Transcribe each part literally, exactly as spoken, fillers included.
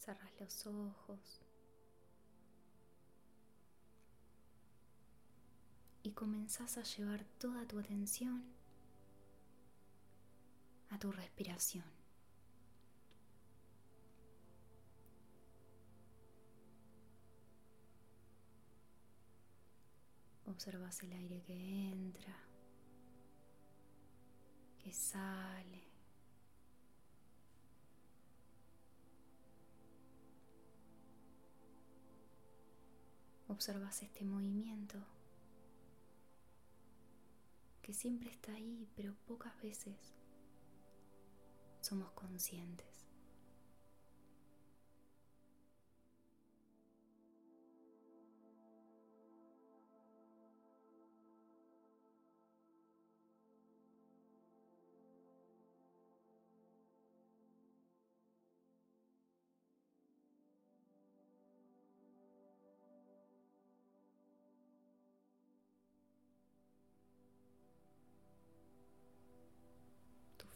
cerrás los ojos y comenzás a llevar toda tu atención a tu respiración. Observás el aire que entra, que sale. Observás este movimiento que siempre está ahí, pero pocas veces somos conscientes.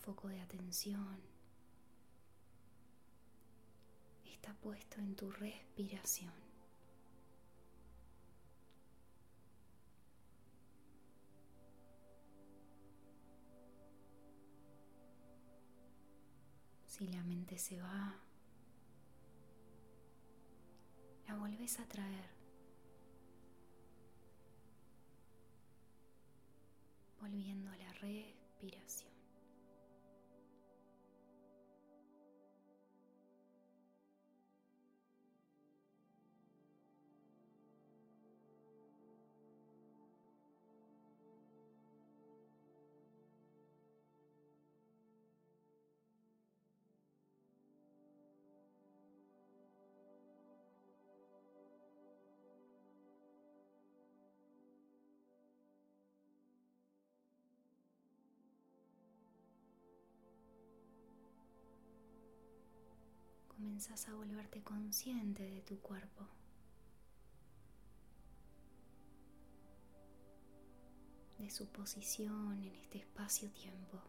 Foco de atención está puesto en tu respiración. Si la mente se va, la volvés a traer. Volviendo a la respiración. Comenzás a volverte consciente de tu cuerpo. De su posición en este espacio-tiempo.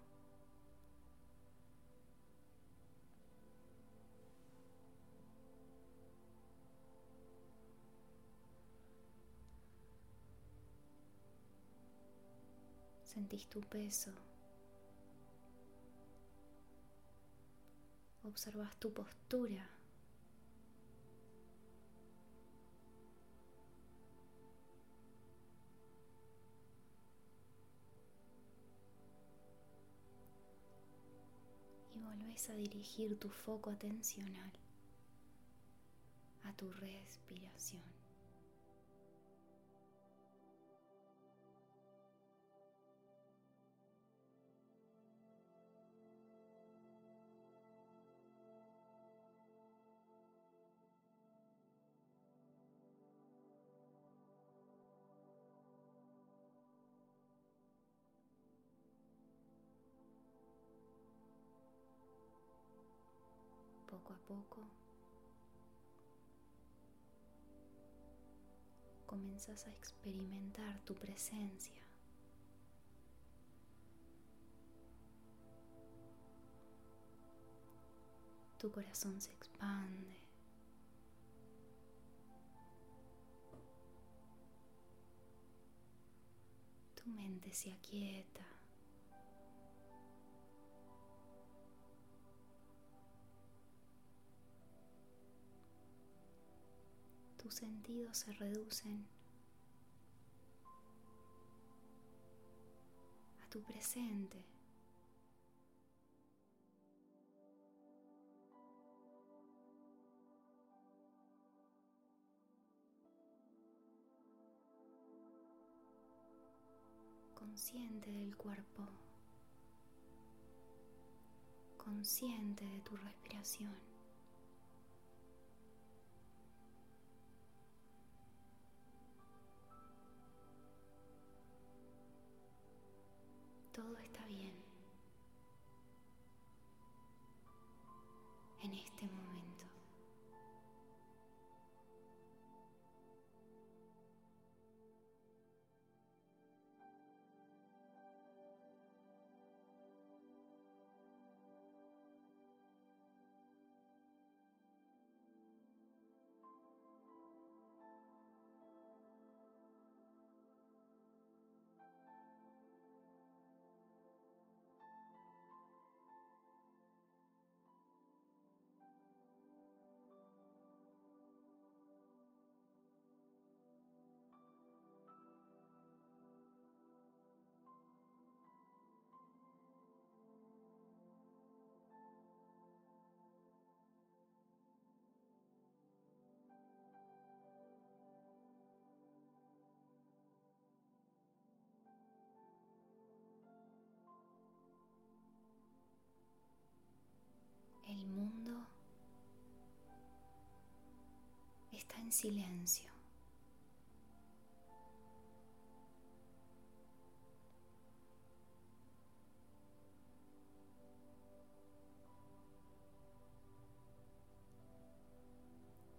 Sentís tu peso. Observas tu postura. Y volvés a dirigir tu foco atencional a tu respiración. Poco a poco, comenzás a experimentar tu presencia. Tu corazón se expande. Tu mente se aquieta. Tus sentidos se reducen a tu presente. Consciente del cuerpo. Consciente de tu respiración. Todo está bien en este momento. en silencio.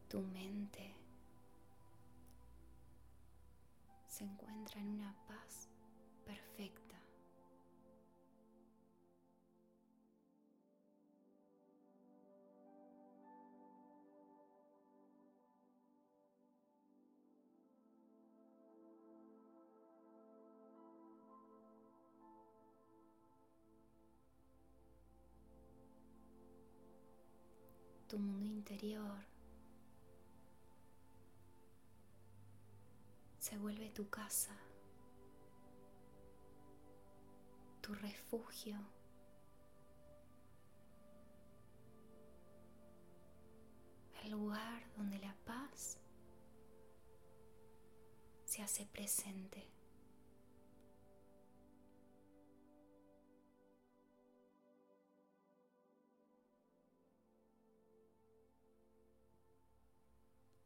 Tu mente se encuentra en una paz perfecta. Tu mundo interior se vuelve tu casa, tu refugio, el lugar donde la paz se hace presente.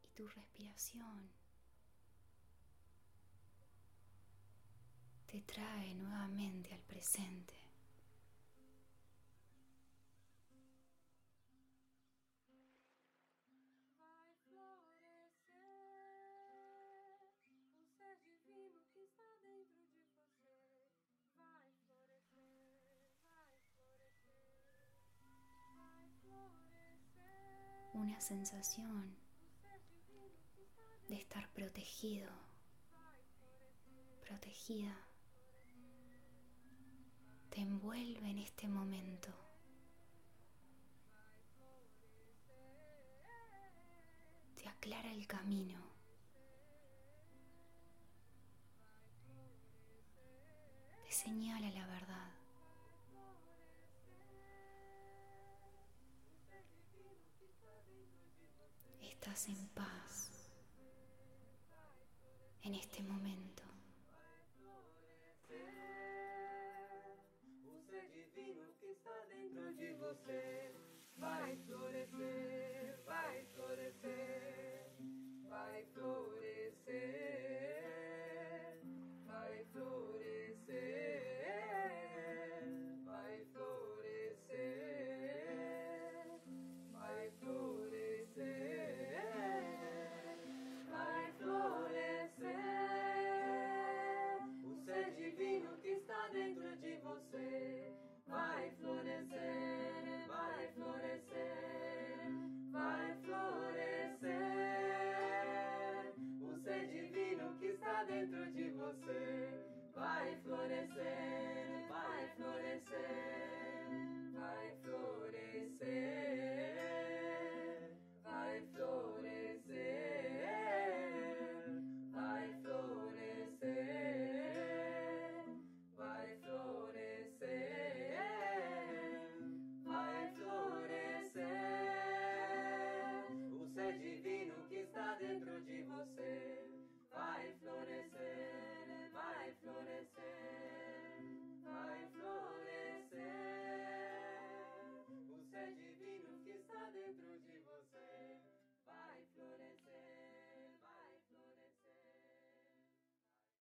Y tu respiración te trae nuevamente al presente. Una sensación de estar protegido, protegida, te envuelve en este momento. Te aclara el camino. Te señala la verdad. Estás en paz en este momento. Divino que está dentro de você, vai.